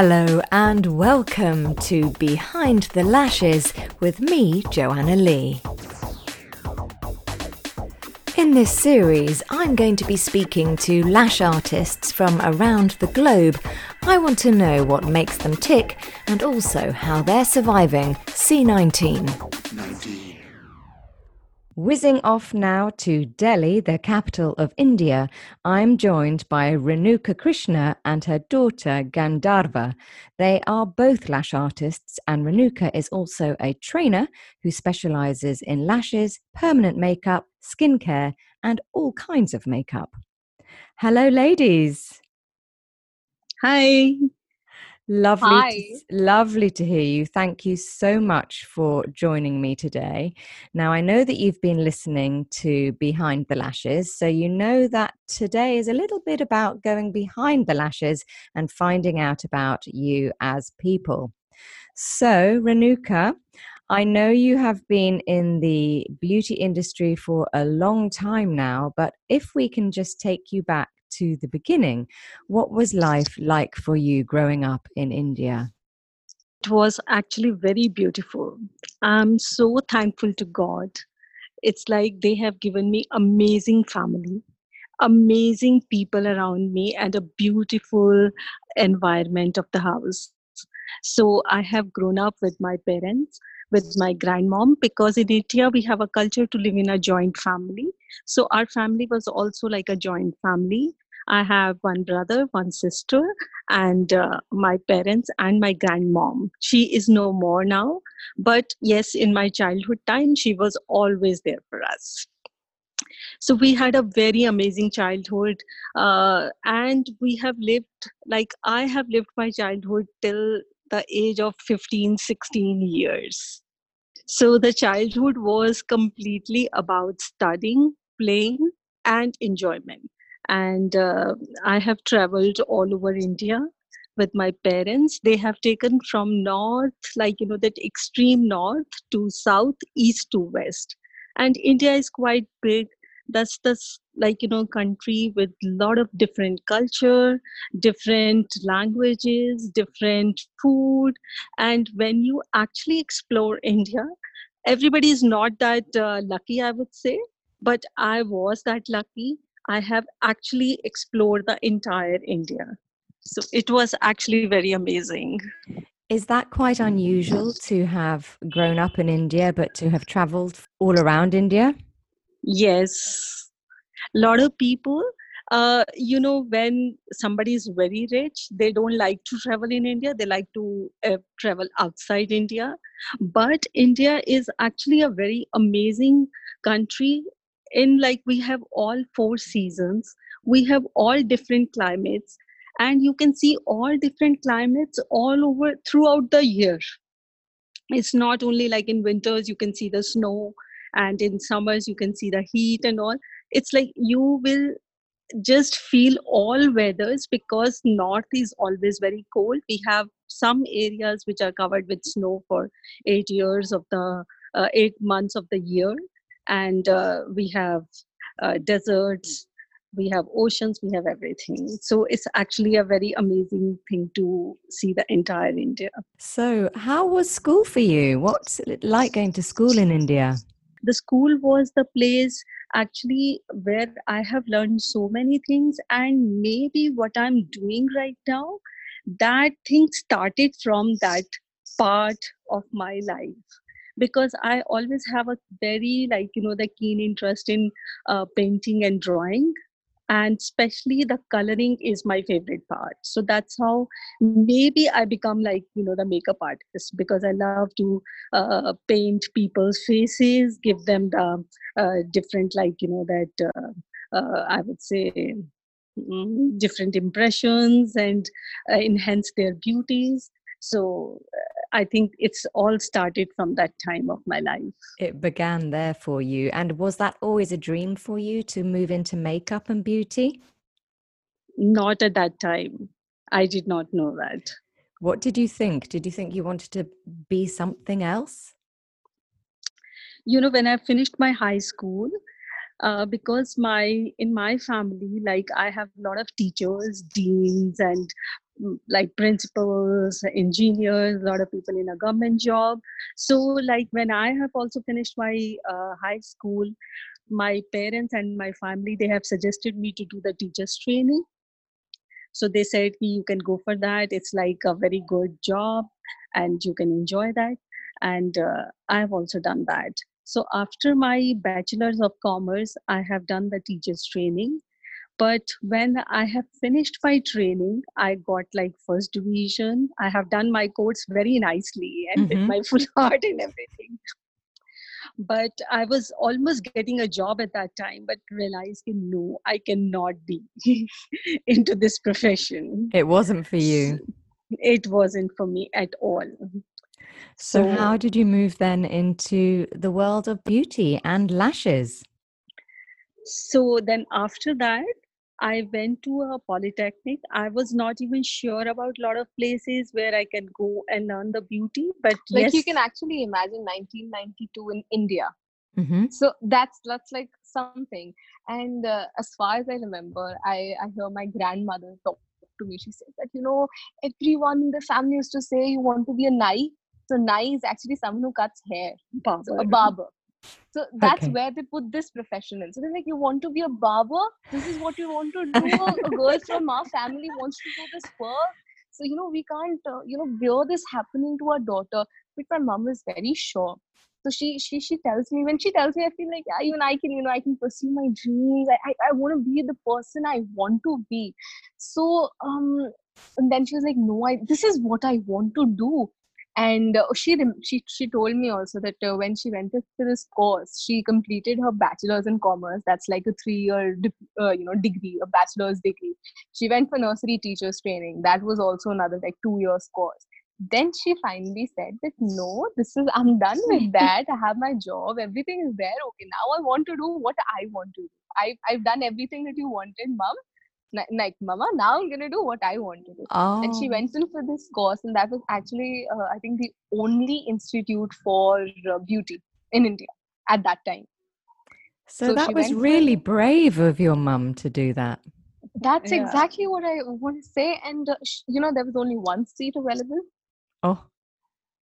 Hello and welcome to Behind the Lashes with me, Joanna Lee. In this series, I'm going to be speaking to lash artists from around the globe. I want to know what makes them tick and also how they're surviving C19. 19. Whizzing off now to Delhi, the capital of India, I'm joined by Renuka Krishna and her daughter Gandharva. They are both lash artists, and Renuka is also a trainer who specialises in lashes, permanent makeup, skincare, and all kinds of makeup. Hello, ladies. Hi. Lovely to hear you. Thank you so much for joining me today. Now, I know that you've been listening to Behind the Lashes, so you know that today is a little bit about going behind the lashes and finding out about you as people. So, Renuka, I know you have been in the beauty industry for a long time now, but if we can just take you back to the beginning, what was life like for you growing up in India? It was actually very beautiful. I'm so thankful to God. It's like they have given me amazing family, amazing people around me, and a beautiful environment of the house. So I have grown up with my parents, with my grandmom, because in India we have a culture to live in a joint family. So our family was also like a joint family. I have one brother, one sister, and my parents and my grandmom. She is no more now, but yes, in my childhood time, she was always there for us. So we had a very amazing childhood, and we have lived, like I have lived my childhood till the age of 15, 16 years. So the childhood was completely about studying, playing, and enjoyment. And I have traveled all over India with my parents. They have taken from north, like, you know, that extreme north to south, east to west. And India is quite big. That's the, like, you know, country with a lot of different culture, different languages, different food. And when you actually explore India, everybody is not that lucky, I would say, but I was that lucky. I have actually explored the entire India. So it was actually very amazing. Is that quite unusual to have grown up in India, but to have traveled all around India? Yes, a lot of people, you know, when somebody is very rich, they don't like to travel in India. They like to travel outside India. But India is actually a very amazing country in, like, we have all four seasons. We have all different climates, and you can see all different climates all over throughout the year. It's not only like in winters, you can see the snow. And in summers, you can see the heat and all. It's like you will just feel all weathers, because north is always very cold. We have some areas which are covered with snow for 8 months of the year. And we have deserts, we have oceans, we have everything. So it's actually a very amazing thing to see the entire India. So how was school for you? What's it like going to school in India? The school was the place actually where I have learned so many things, and maybe what I'm doing right now, that thing started from that part of my life, because I always have a very, like, you know, the keen interest in painting and drawing, and especially the coloring is my favorite part. So that's how maybe I become, like, you know, the makeup artist, because I love to paint people's faces, give them the different, like, you know, that I would say different impressions and enhance their beauties. So I think it's all started from that time of my life. It began there for you. And was that always a dream for you to move into makeup and beauty? Not at that time. I did not know that. What did you think? Did you think you wanted to be something else? You know, when I finished my high school, because in my family, like, I have a lot of teachers, deans, and like principals, engineers, a lot of people in a government job. So like when I have also finished my high school, my parents and my family, they have suggested me to do the teacher's training. So they said, you can go for that. It's like a very good job and you can enjoy that. And I've also done that. So after my bachelor's of commerce, I have done the teacher's training. But when I have finished my training, I got like first division. I have done my course very nicely and with my full heart and everything. But I was almost getting a job at that time, but realized, no, I cannot be into this profession. It wasn't for you. It wasn't for me at all. So how did you move then into the world of beauty and lashes? So then after that, I went to a polytechnic. I was not even sure about a lot of places where I can go and learn the beauty. But like yes, you can actually imagine 1992 in India. So that's like something. And as far as I remember, I hear my grandmother talk to me. She says that, everyone in the family used to say you want to be a nai. So nai is actually someone who cuts hair. Barber. So a barber. So that's okay, where they put this profession in. So they're like, you want to be a barber? This is what you want to do. A girl from our family wants to do this work. So, we can't, bear this happening to our daughter. But my mom is very sure. So she tells me, I feel like, yeah, even I can, I can pursue my dreams. I want to be the person I want to be. So and then she was like, no, this is what I want to do. And she told me also that when she went to this course, she completed her bachelor's in commerce. That's like a 3-year, degree, a bachelor's degree. She went for nursery teachers training. That was also another like 2 years course. Then she finally said that, no, I'm done with that. I have my job. Everything is there. Okay, now I want to do what I want to do. I've done everything that you wanted, Mom. Like, Mama, now I'm going to do what I want to do. Oh. And she went in for this course, and that was actually, I think, the only institute for beauty in India at that time. So that was really brave of your mum to do that. That's exactly what I want to say. And, there was only one seat available. Oh.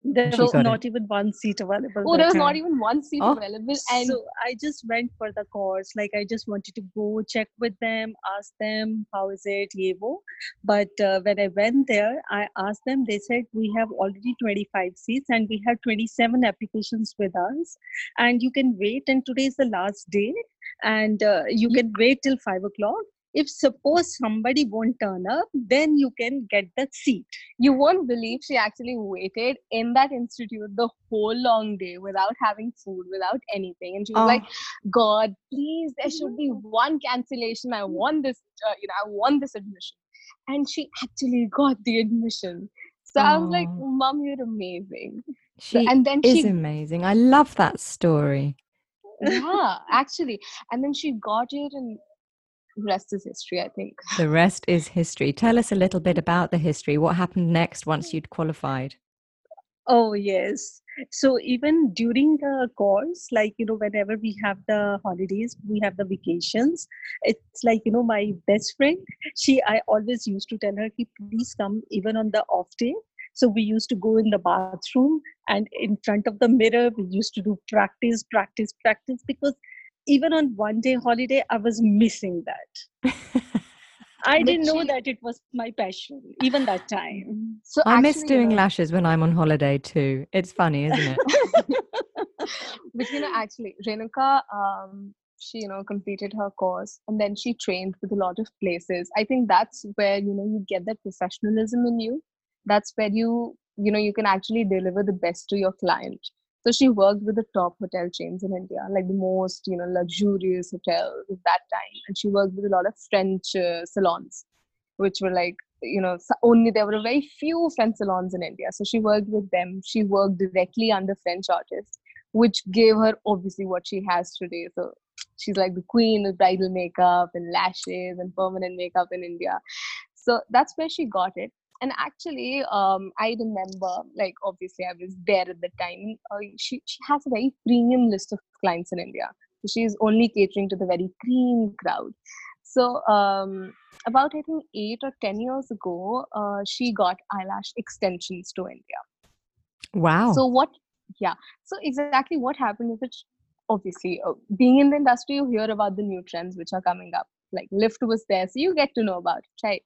There was not even one seat available. Oh, there was not even one seat available. And so I just went for the course. Like, I just wanted to go check with them, ask them, how is it, Yevo? But when I went there, I asked them, they said, we have already 25 seats and we have 27 applications with us. And you can wait, and today is the last day. And you can wait till 5 o'clock. If suppose somebody won't turn up, then you can get that seat. You won't believe she actually waited in that institute the whole long day without having food, without anything. And she was like, God, please, there should be one cancellation. I want this, I want this admission. And she actually got the admission. So I was like, Mom, you're amazing. She is amazing. I love that story. Yeah, actually. And then she got it, and rest is history, I think. The rest is history. Tell us a little bit about the history. What happened next once you'd qualified? Oh, yes. So even during the course, like, whenever we have the holidays, we have the vacations. It's like, my best friend, I always used to tell her, please come even on the off day. So we used to go in the bathroom, and in front of the mirror, we used to do practice, because even on one day holiday, I was missing that. I didn't know that it was my passion, even that time. So I miss doing lashes when I'm on holiday too. It's funny, isn't it? But actually, Renuka, she, completed her course, and then she trained with a lot of places. I think that's where, you get that professionalism in you. That's where you can actually deliver the best to your client. So she worked with the top hotel chains in India, like the most, luxurious hotels at that time. And she worked with a lot of French salons, which were like, only there were very few French salons in India. So she worked with them. She worked directly under French artists, which gave her obviously what she has today. So she's like the queen of bridal makeup and lashes and permanent makeup in India. So that's where she got it. And actually, I remember, like, obviously, I was there at the time. She has a very premium list of clients in India. So she is only catering to the very cream crowd. So about, I think, 8 or 10 years ago, she got eyelash extensions to India. Wow. So what, yeah. So exactly what happened is that, obviously, being in the industry, you hear about the new trends which are coming up. Like Lyft was there, so you get to know about it, right?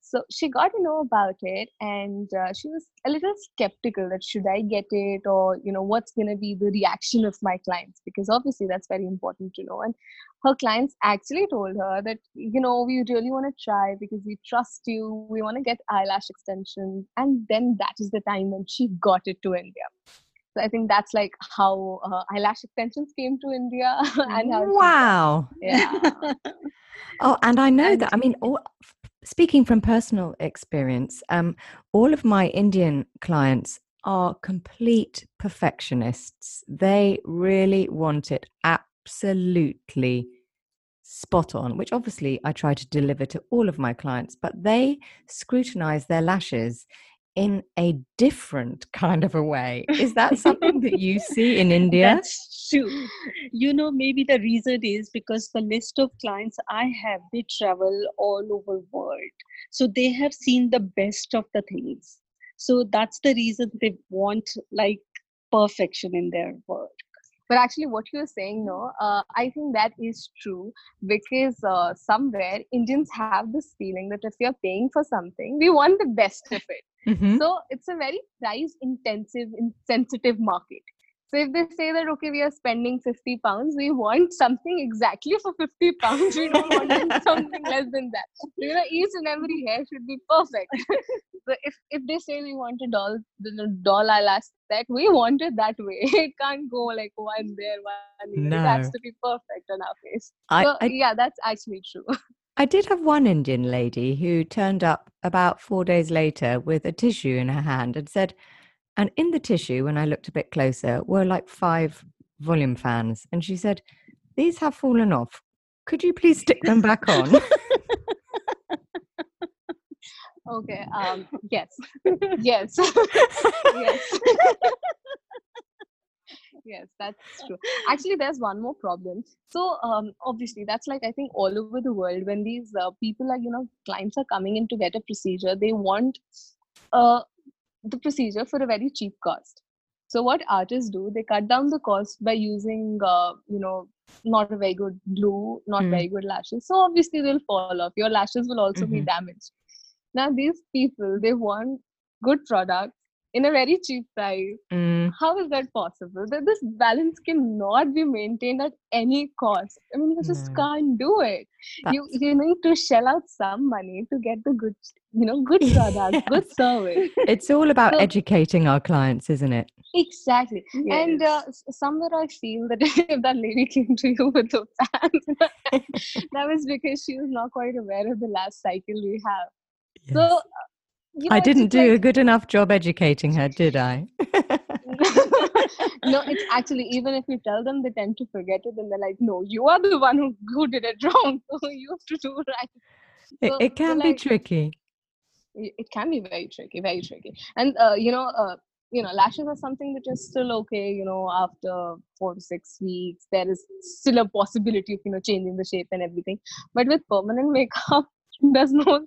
So she got to know about it, and she was a little skeptical that should I get it, or, you know, what's going to be the reaction of my clients? Because obviously that's very important to know. And her clients actually told her that, you know, we really want to try because we trust you. We want to get eyelash extensions. And then that is the time when she got it to India. So I think that's like how eyelash extensions came to India. And how wow. Yeah. Oh, and I know that, I mean, speaking from personal experience, all of my Indian clients are complete perfectionists. They really want it absolutely spot on, which obviously I try to deliver to all of my clients, but they scrutinize their lashes in a different kind of a way. Is that something that you see in India? That's true. You know, maybe the reason is because the list of clients I have, they travel all over the world. So they have seen the best of the things. So that's the reason they want like perfection in their work. But actually what you're saying, no, I think that is true, because somewhere Indians have this feeling that if you're paying for something, we want the best of it. Mm-hmm. So it's a very price intensive, insensitive market. So if they say that, okay, we are spending £50, we want something exactly for £50. We don't want something less than that. You know, each and every hair should be perfect. So if they say we want a doll eyelash set, we want it that way. It can't go like one there, one here. No. It has to be perfect on our face. So that's actually true. I did have one Indian lady who turned up about 4 days later with a tissue in her hand and said, and in the tissue, when I looked a bit closer, were like 5 volume fans. And she said, these have fallen off. Could you please stick them back on? Okay. Yes. Yes. Yes. Yes, that's true. Actually, there's one more problem. So obviously, that's like, I think, all over the world, when these people are, you know, clients are coming in to get a procedure, they want the procedure for a very cheap cost. So what artists do, they cut down the cost by using, you know, not a very good glue, not very good lashes. So obviously, they'll fall off. Your lashes will also be damaged. Now, these people, they want good products in a very cheap price. How is that possible? That this balance cannot be maintained at any cost. I mean, you just can't do it. You need to shell out some money to get the good, you know, good product, yes, good service. It's all about educating our clients, isn't it? Exactly. Yes. And somewhere I feel that if that lady came to you with the fans, that was because she was not quite aware of the last cycle we have. Yes. So, you know, I didn't do a good enough job educating her, did I? No, it's actually, even if you tell them, they tend to forget it, and they're like, no, you are the one who did it wrong, so you have to do right. So, it can be like, tricky. It can be very tricky, very tricky. And, you know, lashes are something that is still okay, you know, after 4 to 6 weeks, there is still a possibility of, you know, changing the shape and everything. But with permanent makeup, there's no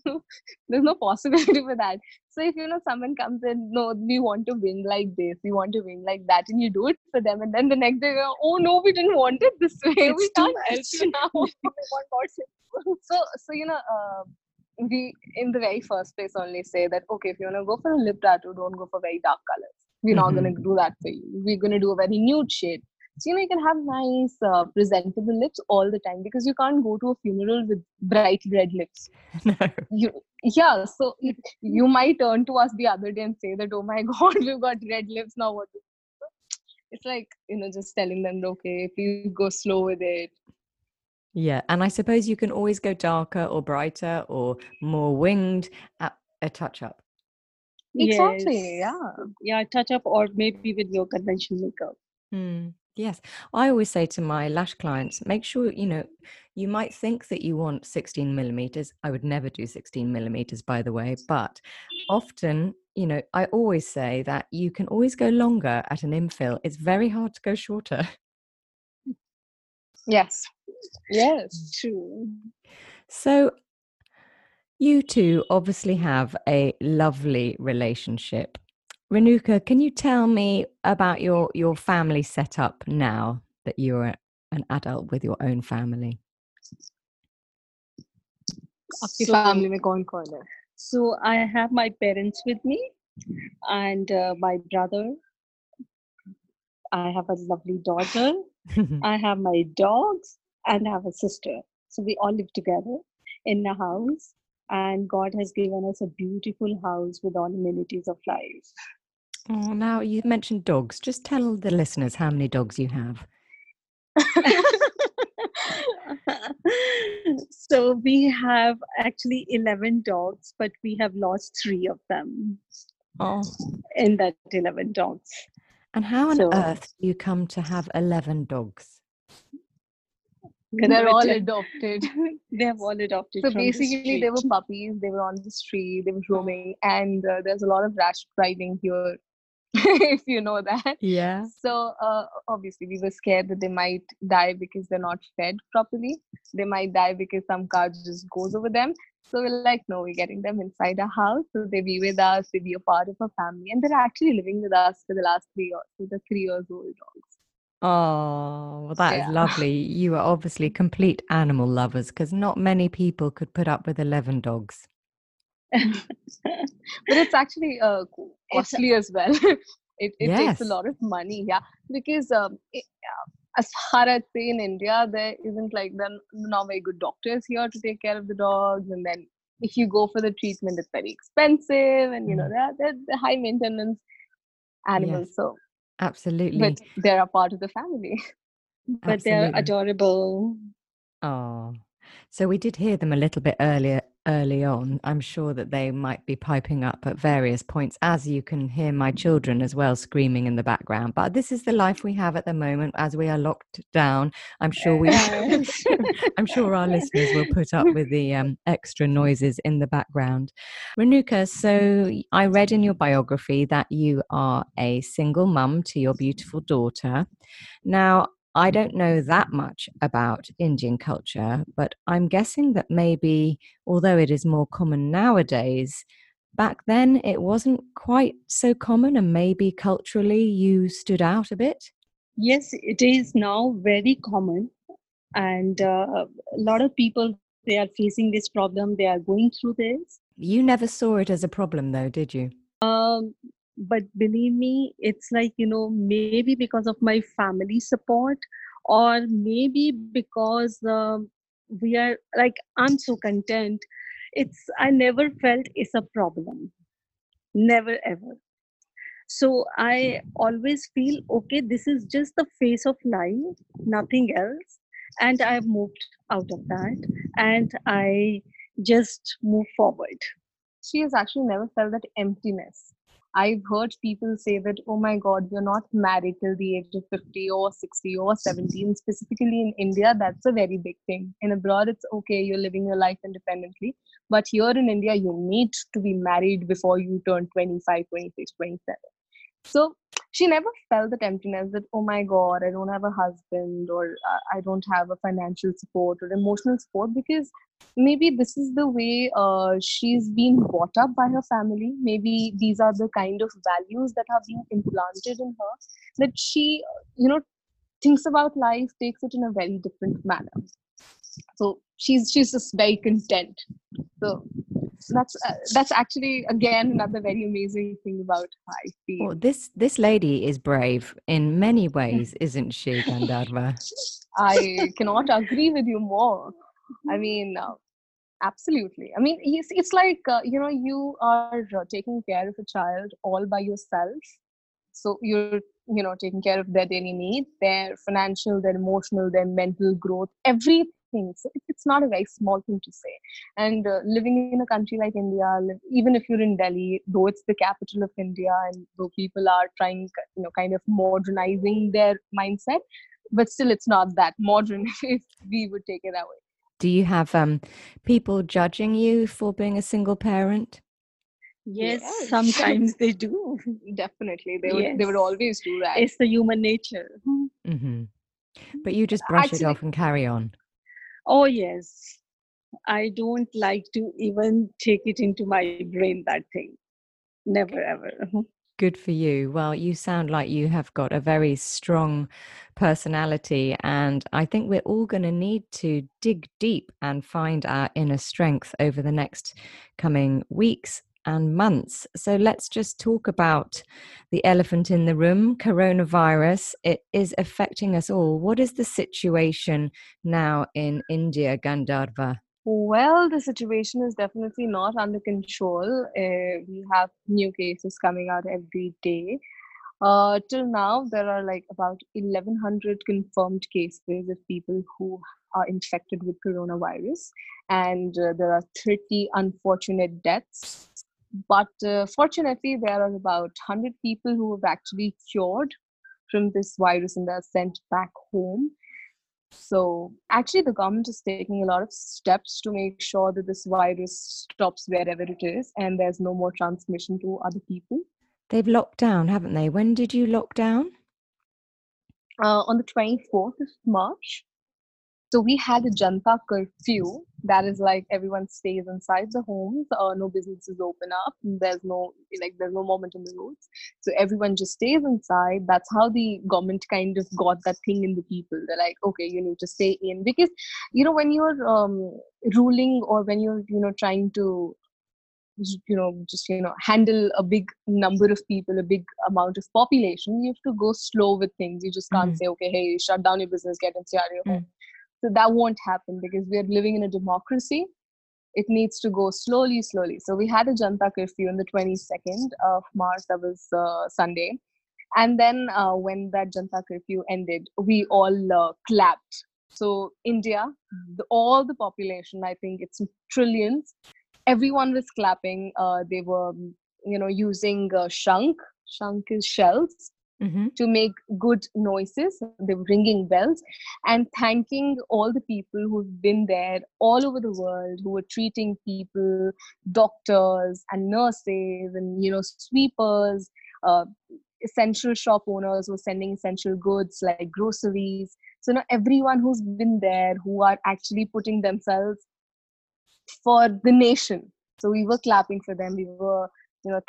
possibility for that. So if, you know, someone comes in, no, we want to wing like this, we want to wing like that, and you do it for them, and then the next day, oh no, we didn't want it this way. It's we can't help you now. So you know, we in the very first place only say that, okay, if you want to go for a lip tattoo, don't go for very dark colors. We're not going to do that for you. We're going to do a very nude shade. So, you know, you can have nice, presentable lips all the time, because you can't go to a funeral with bright red lips. No. So you might turn to us the other day and say that, oh my God, we've got red lips now. What do you do? It's like, you know, just telling them, okay, please go slow with it. Yeah. And I suppose you can always go darker or brighter or more winged at a touch-up. Exactly. Yes. Yeah, touch-up, or maybe with your conventional makeup. Yes. I always say to my lash clients, make sure, you know, you might think that you want 16 millimeters. I would never do 16 millimeters, by the way. But often, you know, I always say that you can always go longer at an infill. It's very hard to go shorter. Yes. Yes, true. So you two obviously have a lovely relationship. Renuka, can you tell me about your family setup now that you're an adult with your own family? So I have my parents with me and my brother. I have a lovely daughter. I have my dogs and I have a sister. So we all live together in a house, and God has given us a beautiful house with all amenities of life. Oh, now you mentioned dogs. Just tell the listeners how many dogs you have. So we have actually 11 dogs, but we have lost 3 of them. Oh, in that 11 dogs. And how on earth do you come to have 11 dogs? They're all adopted. They have all adopted. So basically, they were puppies. They were on the street. They were roaming, and there's a lot of rash driving here, if you know that. Yeah. So obviously, we were scared that they might die because they're not fed properly. They might die because some car just goes over them. So we're like, no, we're getting them inside our house. So they be with us. They be a part of our family, and they're actually living with us for the last 3 years. So they're 3-year-old dogs. Oh, well, that is lovely. You are obviously complete animal lovers, because not many people could put up with 11 dogs. But it's actually costly as well. It takes a lot of money, because as far as in India, there isn't like, there are not very good doctors here to take care of the dogs, and then if you go for the treatment, it's very expensive, and you know, they're high maintenance animals, so. Absolutely. But they're a part of the family. But Absolutely. They're adorable. Oh, so we did hear them a little bit early on. I'm sure that they might be piping up at various points, as you can hear my children as well screaming in the background. But this is the life we have at the moment as we are locked down. I'm sure our listeners will put up with the extra noises in the background. Renuka, so I read in your biography that you are a single mum to your beautiful daughter. Now, I don't know that much about Indian culture, but I'm guessing that maybe, although it is more common nowadays, back then it wasn't quite so common, and maybe culturally you stood out a bit? Yes, it is now very common, and a lot of people, they are facing this problem, they are going through this. You never saw it as a problem though, did you? But believe me, it's like, you know, maybe because of my family support, or maybe because we are like, I'm so content. I never felt it's a problem. Never, ever. So I always feel, okay, this is just the phase of life, nothing else. And I've moved out of that and I just move forward. She has actually never felt that emptiness. I've heard people say that, oh my God, you're not married till the age of 50 or 60 or 70. And specifically in India, that's a very big thing. And abroad, it's okay, you're living your life independently. But here in India, you need to be married before you turn 25, 26, 27. So she never felt that emptiness that, oh my God, I don't have a husband, or I don't have a financial support or emotional support, because maybe this is the way she's been brought up by her family. Maybe these are the kind of values that have been implanted in her, that she, you know, thinks about life, takes it in a very different manner. So she's just very content. So that's actually, again, another very amazing thing about her, I feel. Well, this lady is brave in many ways, isn't she, Gandharva? I cannot agree with you more. I mean, absolutely. I mean, it's like, you know, you are taking care of a child all by yourself. So you're, you know, taking care of their daily needs, their financial, their emotional, their mental growth, everything. So it's not a very small thing to say. And living in a country like India, even if you're in Delhi, though it's the capital of India, and though people are trying, you know, kind of modernizing their mindset, but still it's not that modern if we would take it that way. Do you have people judging you for being a single parent? Yes. Sometimes they do. Definitely. They would always do that. It's the human nature. Mm-hmm. But you just brush it off and carry on. Oh, yes. I don't like to even take it into my brain, that thing. Never, ever. Good for you. Well, you sound like you have got a very strong personality, and I think we're all going to need to dig deep and find our inner strength over the next coming weeks and months. So let's just talk about the elephant in the room, coronavirus. It is affecting us all. What is the situation now in India, Gandharva? Well, the situation is definitely not under control. We have new cases coming out every day. Till now, there are about 1,100 confirmed cases of people who are infected with coronavirus. And there are 30 unfortunate deaths. But fortunately, there are about 100 people who have actually cured from this virus and they're sent back home. So actually, the government is taking a lot of steps to make sure that this virus stops wherever it is and there's no more transmission to other people. They've locked down, haven't they? When did you lock down? On the 24th of March. So we had a Janta curfew. That is everyone stays inside the homes. No businesses open up. There's no movement in the roads. So everyone just stays inside. That's how the government kind of got that thing in the people. They're like, okay, you need to stay in. Because, when you're ruling or when you're, trying to, handle a big number of people, a big amount of population, you have to go slow with things. You just can't say, okay, hey, shut down your business, get inside your home. So that won't happen because we are living in a democracy. It needs to go slowly, slowly. So we had a Janta curfew on the 22nd of March. That was Sunday. And then when that Janta curfew ended, we all clapped. So India, all the population, I think it's trillions. Everyone was clapping. They were, using shank. Shank is shells. Mm-hmm. To make good noises, they were ringing bells and thanking all the people who've been there all over the world, who were treating people, doctors and nurses and, sweepers, essential shop owners who are sending essential goods like groceries. So now everyone who's been there, who are actually putting themselves for the nation. So we were clapping for them. We were,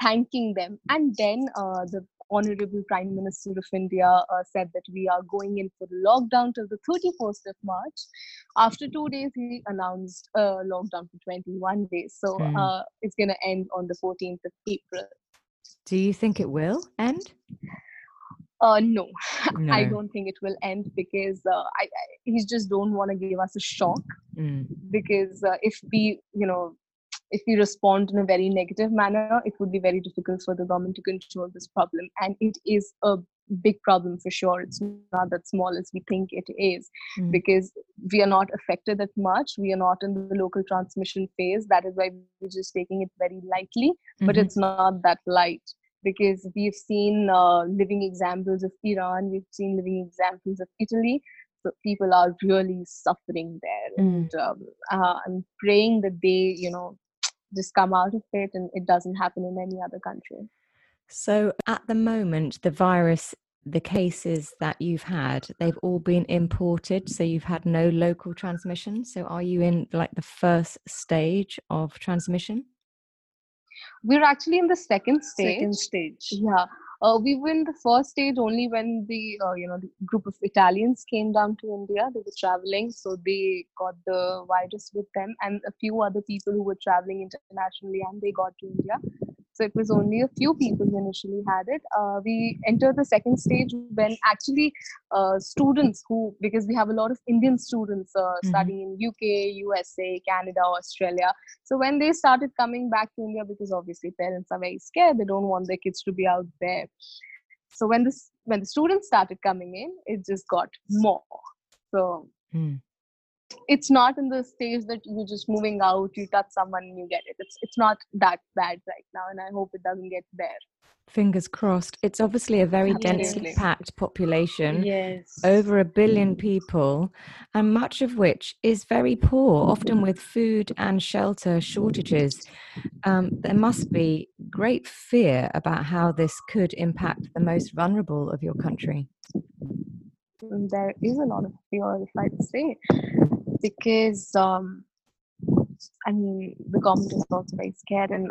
thanking them. And then the Honorable Prime Minister of India said that we are going in for lockdown till the 31st of March. After 2 days, he announced lockdown for 21 days. So it's going to end on the 14th of April. Do you think it will end? No. I don't think it will end because he just don't want to give us a shock. Because if we, if we respond in a very negative manner, it would be very difficult for the government to control this problem. And it is a big problem for sure. It's not that small as we think it is because we are not affected that much. We are not in the local transmission phase. That is why we're just taking it very lightly, but it's not that light because we've seen living examples of Iran. We've seen living examples of Italy. So people are really suffering there. And I'm praying that they, just come out of it and it doesn't happen in any other country. So at the moment, the cases that you've had, they've all been imported. So you've had no local transmission. So are you in the first stage of transmission? We're actually in the second stage. Yeah. We were in the first stage only when the group of Italians came down to India. They were traveling, so they got the virus with them, and a few other people who were traveling internationally, and they got to India. So it was only a few people who initially had it. We entered the second stage when actually students who, because we have a lot of Indian students studying in UK, USA, Canada, Australia. So when they started coming back to India, because obviously parents are very scared, they don't want their kids to be out there. So when the students started coming in, it just got more. So it's not in the stage that you're just moving out, you touch someone and you get it. It's not that bad right now, and I hope it doesn't get there. Fingers crossed. It's obviously a very densely packed population. Yes. Over 1 billion people, and much of which is very poor, often with food and shelter shortages. There must be great fear about how this could impact the most vulnerable of your country. There is a lot of fear, if I'd say, because I mean, the government is also very scared, and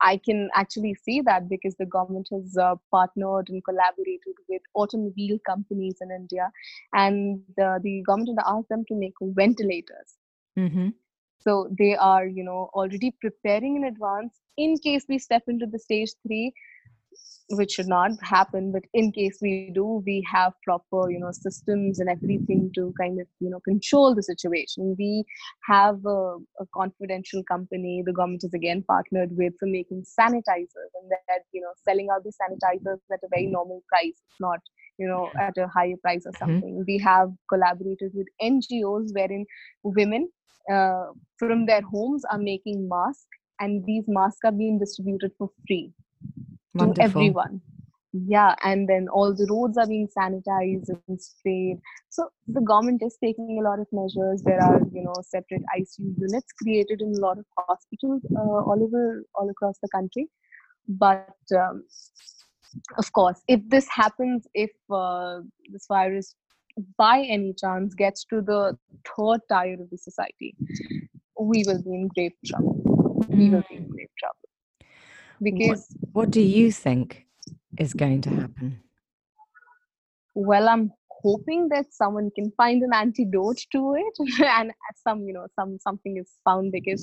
I can actually see that because the government has partnered and collaborated with automobile companies in India, and the government has asked them to make ventilators. Mm-hmm. So they are, you know, already preparing in advance in case we step into the stage 3, which should not happen, but in case we do, we have proper, you know, systems and everything to kind of, you know, control the situation. We have a confidential company the government is again partnered with for making sanitizers, and that, you know, selling out the sanitizers at a very normal price. It's not, you know, at a higher price or something. Mm-hmm. We have collaborated with NGOs wherein women from their homes are making masks, and these masks are being distributed for free. Wonderful. To everyone. Yeah, and then all the roads are being sanitized and sprayed. So the government is taking a lot of measures. There are, you know, separate ICU units created in a lot of hospitals all across the country. But of course, if this happens, if this virus by any chance gets to the third tier of the society, we will be in grave trouble. We will be in grave trouble. Because what do you think is going to happen? Well, I'm hoping that someone can find an antidote to it, and something is found, because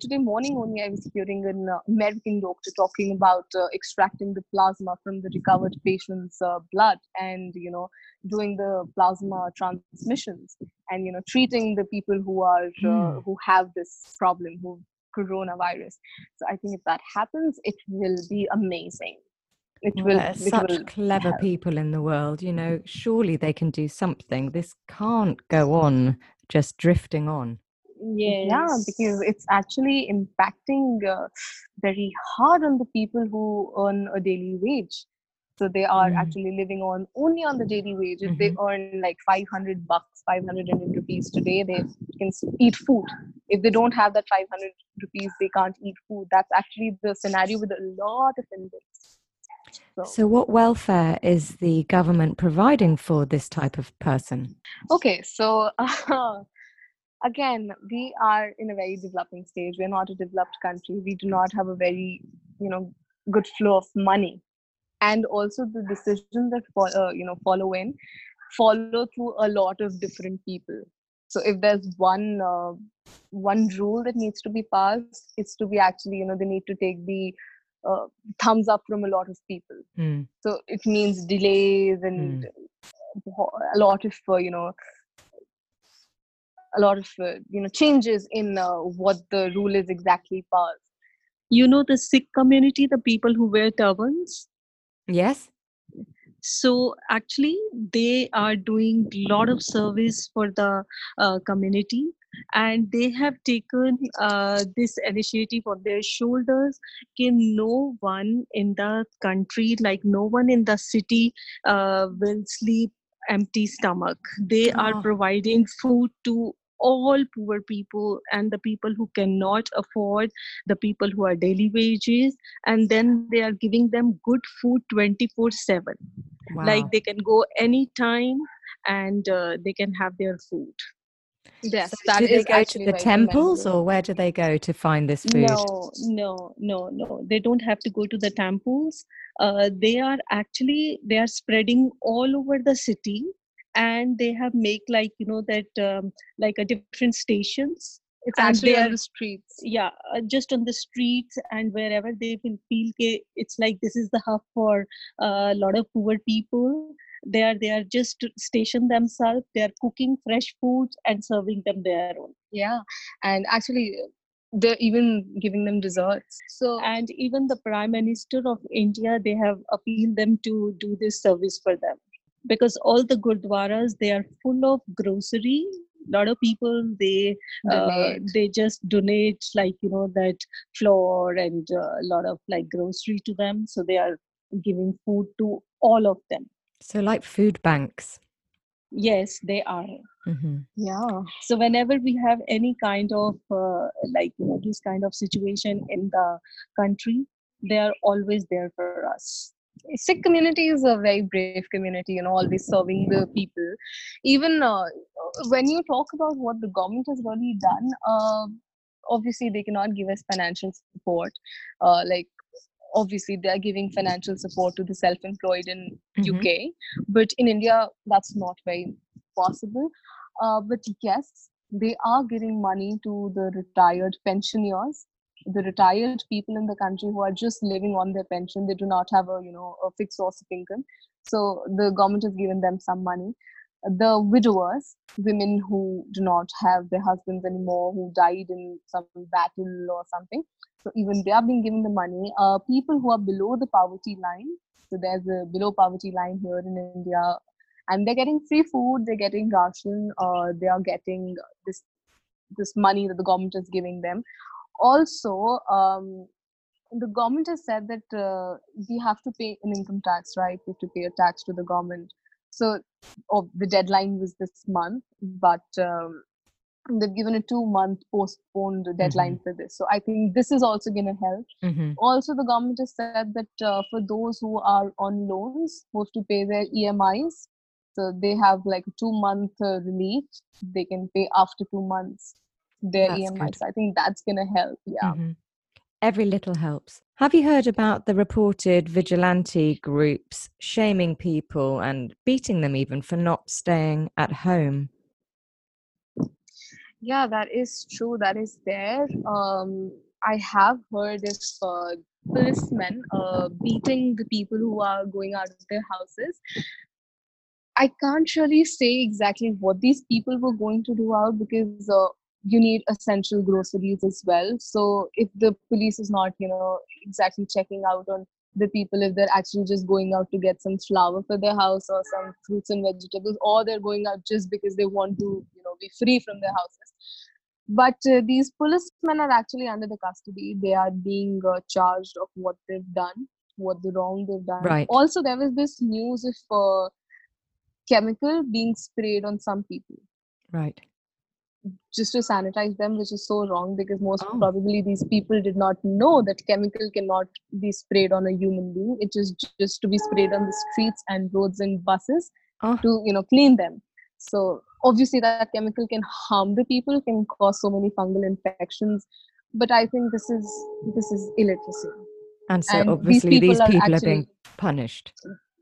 today morning only I was hearing an American doctor talking about extracting the plasma from the recovered patient's blood, and, you know, doing the plasma transmissions, and, you know, treating the people who are who have this problem, who coronavirus. So I think if that happens, it will be amazing. There are such clever people in the world, you know, surely they can do something. This can't go on just drifting on. Yes. Yeah, because it's actually impacting very hard on the people who earn a daily wage. So they are actually living only on the daily wage. If they earn like $500, 500 Indian rupees today, they can eat food. If they don't have that 500 rupees, they can't eat food. That's actually the scenario with a lot of Indians. So what welfare is the government providing for this type of person? Okay, so again, we are in a very developing stage. We're not a developed country. We do not have a very, you know, good flow of money. And also the decisions that follow through a lot of different people. So if there's one rule that needs to be passed, it's to be actually, you know, they need to take the thumbs up from a lot of people. Mm. So it means delays and a lot of changes in what the rule is exactly passed. You know, the Sikh community, the people who wear turbans. Yes. So actually, they are doing a lot of service for the community, and they have taken this initiative on their shoulders. No one in the country, like no one in the city, will sleep empty stomach. They are providing food to all poor people and the people who cannot afford, the people who are daily wages, and then they are giving them good food 24/7. Wow. Like they can go anytime and they can have their food. Yes, so that do they go to the temples, or where do they go to find this food? No. They don't have to go to the temples. They are spreading all over the city. And they have make like a different stations. It's actually on the streets. Yeah, just on the streets, and wherever they will feel it's like this is the hub for a lot of poor people. They are just stationed themselves. They are cooking fresh foods and serving them their own. Yeah, and actually, they're even giving them desserts. So, and even the Prime Minister of India, they have appealed them to do this service for them. Because all the gurdwaras, they are full of grocery. A lot of people, they just donate, like, you know, that flour and a lot of like grocery to them. So they are giving food to all of them. So like food banks. Yes, they are. Mm-hmm. Yeah. So whenever we have any kind of this kind of situation in the country, they are always there for us. Sikh community is a very brave community, you know, always serving the people. Even when you talk about what the government has really done, obviously they cannot give us financial support. Like, obviously they are giving financial support to the self-employed in UK, but in India, that's not very possible. But yes, they are giving money to the retired pensioners, the retired people in the country who are just living on their pension. They do not have a, you know, a fixed source of income. So the government has given them some money. The widowers, women who do not have their husbands anymore, who died in some battle or something. So even they are being given the money. People who are below the poverty line. So there's a below poverty line here in India. And they're getting free food, they're getting ration, they are getting this money that the government is giving them. Also, the government has said that we have to pay an income tax, right? We have to pay a tax to the government. So the deadline was this month, but they've given a 2-month postponed deadline for this. So I think this is also going to help. Also, the government has said that for those who are on loans, who have to pay their EMIs, so they have like a 2-month relief. They can pay after 2 months their EMIs. So I think that's going to help. Yeah. Every little helps. Have you heard about the reported vigilante groups shaming people and beating them even for not staying at home? Yeah, that is true. That is there. I have heard of policemen beating the people who are going out of their houses. I can't really say exactly what these people were going to do out, because you need essential groceries as well. So if the police is not, you know, exactly checking out on the people, if they're actually just going out to get some flour for their house or some fruits and vegetables, or they're going out just because they want to, you know, be free from their houses. But these policemen are actually under the custody. They are being charged of what they've done, what the wrong they've done. Right. Also, there was this news of chemical being sprayed on some people. Right. Just to sanitize them, which is so wrong, because most probably these people did not know that chemical cannot be sprayed on a human being. It is just to be sprayed on the streets and roads and buses to, you know, clean them. So obviously that chemical can harm the people, can cause so many fungal infections. But I think this is illiteracy. And so obviously these people are being punished.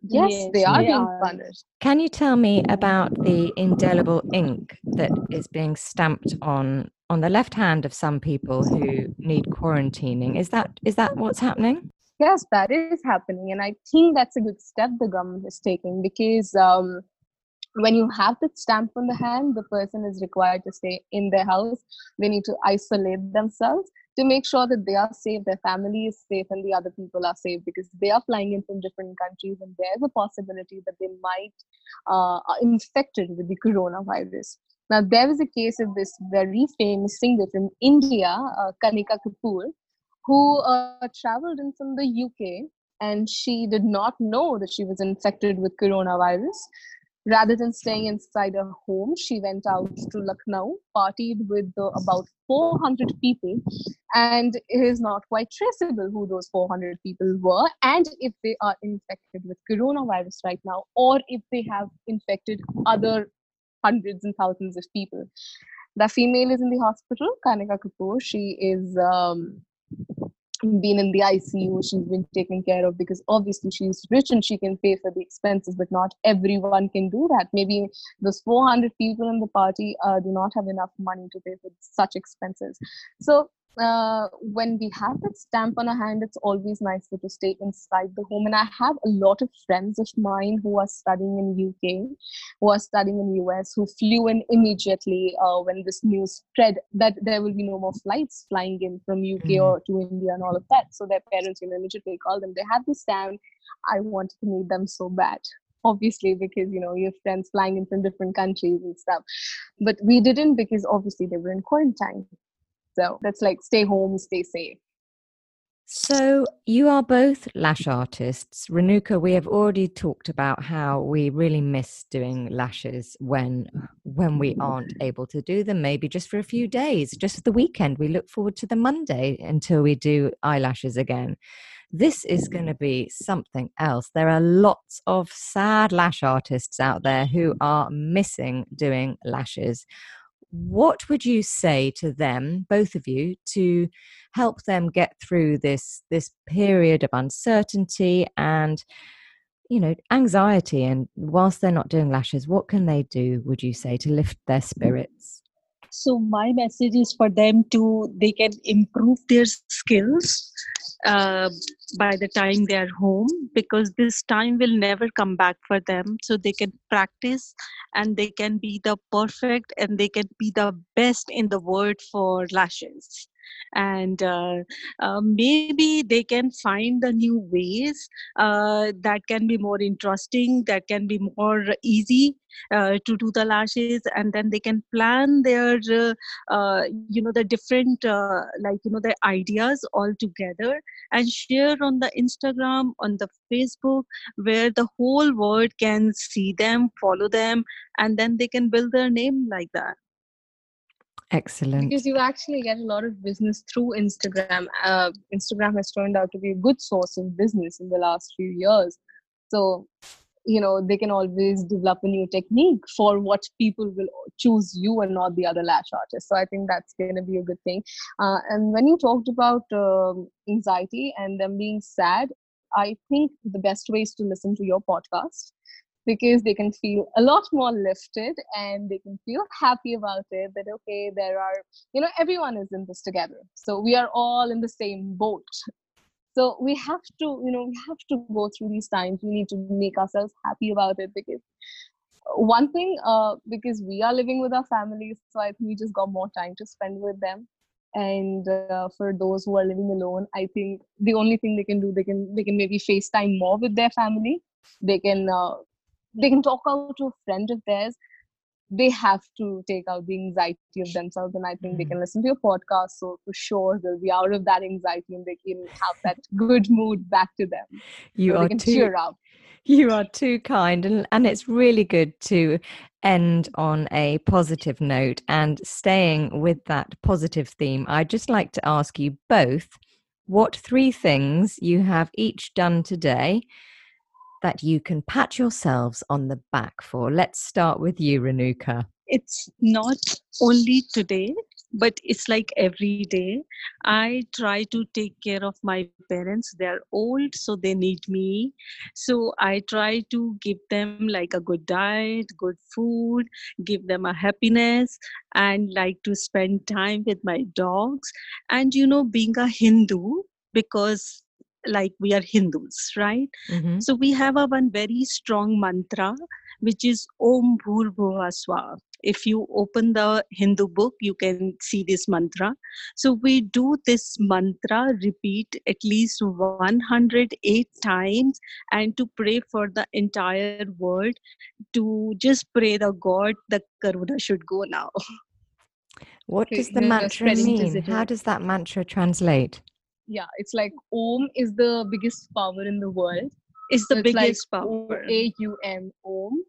Yes, they are being punished. Can you tell me about the indelible ink that is being stamped on the left hand of some people who need quarantining? Is that what's happening? Yes, that is happening. And I think that's a good step the government is taking, because when you have that stamp on the hand, the person is required to stay in their house. They need to isolate themselves to make sure that they are safe, their family is safe, and the other people are safe, because they are flying in from different countries, and there's a possibility that they might are infected with the coronavirus. Now, there was a case of this very famous singer from India, Kanika Kapoor, who traveled in from the UK, and she did not know that she was infected with coronavirus. Rather than staying inside her home, she went out to Lucknow, partied with about 400 people, and it is not quite traceable who those 400 people were, and if they are infected with coronavirus right now, or if they have infected other hundreds and thousands of people. The female is in the hospital, Kanika Kapoor. She is been in the ICU. She's been taken care of, because obviously she's rich and she can pay for the expenses, but not everyone can do that. Maybe those 400 people in the party do not have enough money to pay for such expenses. So when we have that stamp on our hand, it's always nicer to stay inside the home. And I have a lot of friends of mine who are studying in UK, who are studying in US, who flew in immediately when this news spread that there will be no more flights flying in from UK or to India and all of that. So their parents, you know, immediately called them. They had this stamp. I wanted to meet them so bad. Obviously, because, you know, your friends flying in from different countries and stuff. But we didn't, because obviously they were in quarantine. So that's like, stay home, stay safe. So you are both lash artists. Renuka, we have already talked about how we really miss doing lashes when we aren't able to do them, maybe just for a few days, just for the weekend. We look forward to the Monday until we do eyelashes again. This is going to be something else. There are lots of sad lash artists out there who are missing doing lashes. what would you say to them, both of you, to help them get through this period of uncertainty and, you know, anxiety? And whilst they're not doing lashes, what can they do, would you say, to lift their spirits? So my message is for them to, they can improve their skills by the time they are home, because this time will never come back for them. So they can practice and they can be the perfect and they can be the best in the world for lashes. And maybe they can find the new ways that can be more interesting, that can be more easy to do the lashes, and then they can plan their the different their ideas all together and share on the Instagram, on the Facebook, where the whole world can see them, follow them, and then they can build their name like that. Excellent. Because you actually get a lot of business through Instagram. Instagram has turned out to be a good source of business in the last few years. So, you know, they can always develop a new technique for what people will choose you and not the other lash artist. So I think that's going to be a good thing. And when you talked about anxiety and them being sad, I think the best way is to listen to your podcast, because they can feel a lot more lifted and they can feel happy about it, that, okay, there are, you know, everyone is in this together. So we are all in the same boat. So we have to, you know, we have to go through these times. We need to make ourselves happy about it, because one thing, because we are living with our families, so I think we just got more time to spend with them. And for those who are living alone, I think the only thing they can do, they can maybe FaceTime more with their family. They can talk out to a friend of theirs. They have to take out the anxiety of themselves. And I think they can listen to your podcast. So for sure, they'll be out of that anxiety and they can have that good mood back to them. Cheer up. You are too kind. And it's really good to end on a positive note. And staying with that positive theme, I'd just like to ask you both what three things you have each done today that you can pat yourselves on the back for. Let's start with you, Renuka. It's not only today, but it's like every day. I try to take care of my parents. They're old, so they need me. So I try to give them like a good diet, good food, give them a happiness, and like to spend time with my dogs. And, you know, being a Hindu, because like we are Hindus, right? Mm-hmm. So we have a one very strong mantra, which is Om Bhur Bhuvaswa. If you open the Hindu book, you can see this mantra. So we do this mantra, repeat at least 108 times, and to pray for the entire world, to just pray the God, the Corona should go now. What does the mantra mean? How does that mantra translate? Yeah, it's like Om is the biggest power in the world. It's the biggest like power. Aum, Om.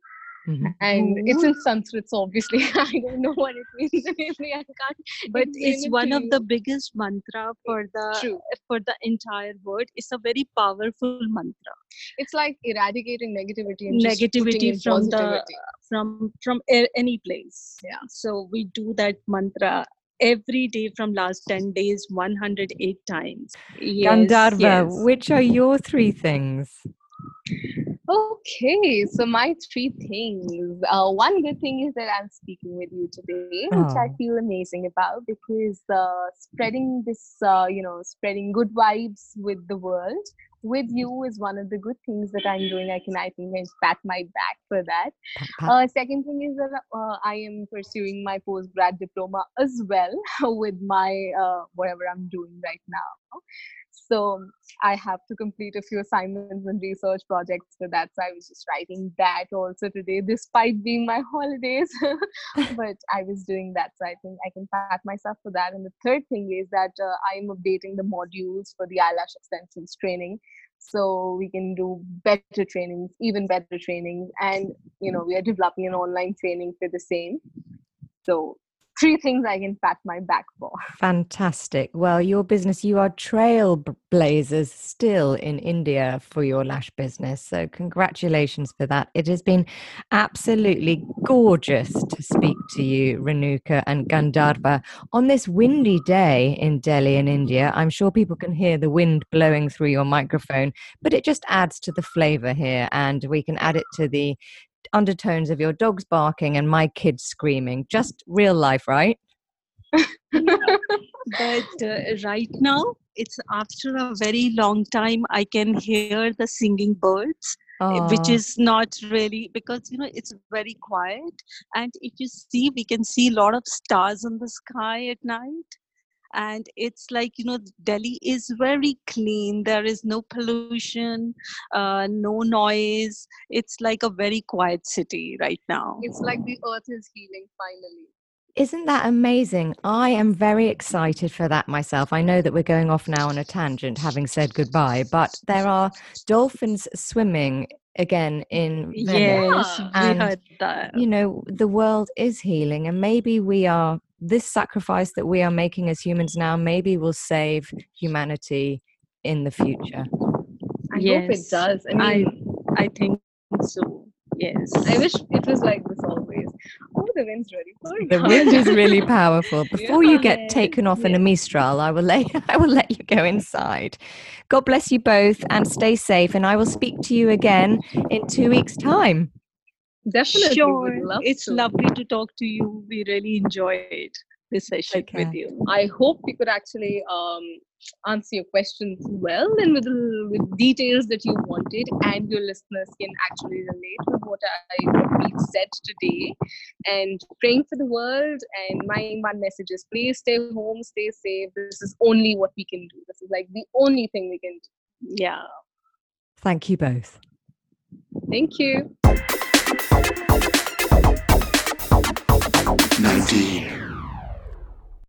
Mm-hmm. And it's in Sanskrit, so obviously I don't know what it means. I can't. But it's one of the biggest mantra for the entire world. It's a very powerful mantra. It's like eradicating negativity and negativity from positivity. From any place. Yeah. So we do that mantra every day from last 10 days, 108 times. Yes, Gandharva, yes. Which are your three things? Okay, so my three things. One good thing is that I'm speaking with you today, which I feel amazing about, because spreading this, spreading good vibes with the world, with you, is one of the good things that I'm doing. I think I pat my back for that. Second thing is that I am pursuing my postgrad diploma as well with my whatever I'm doing right now. So I have to complete a few assignments and research projects for that. So I was just writing that also today, despite being my holidays. But I was doing that. So I think I can pat myself for that. And the third thing is that I'm updating the modules for the eyelash extensions training, so we can do better trainings, even better trainings. And, you know, we are developing an online training for the same. So three things I can pat my back for. Fantastic. Well, your business, you are trailblazers still in India for your lash business. So congratulations for that. It has been absolutely gorgeous to speak to you, Renuka and Gandharva, on this windy day in Delhi in India. I'm sure people can hear the wind blowing through your microphone, but it just adds to the flavor here, and we can add it to the undertones of your dogs barking and my kids screaming. Just real life, right? But right now, it's after a very long time, I can hear the singing birds. Oh. Which is not really, because it's very quiet, and if you see, we can see a lot of stars in the sky at night. And it's like, Delhi is very clean. There is no pollution, no noise. It's like a very quiet city right now. It's like the earth is healing finally. Isn't that amazing? I am very excited for that myself. I know that we're going off now on a tangent, having said goodbye, but there are dolphins swimming again in Venice. Yes, and, we heard that. The world is healing, and maybe we are, this sacrifice that we are making as humans now, maybe will save humanity in the future. I hope it does. I think so. Yes. I wish it was like this always. Oh, the wind's really powerful. The wind is really powerful. Before you get taken off in a Mistral, I will let you go inside. God bless you both and stay safe. And I will speak to you again in 2 weeks' time. Definitely. Sure. It's lovely to talk to you. We really enjoyed this session with you. I hope we could actually answer your questions well and with details that you wanted, and your listeners can actually relate with what we've said today. And praying for the world, and my one message is, please stay home, stay safe. This is only what we can do. This is like the only thing we can do. Yeah. Thank you both. Thank you. 19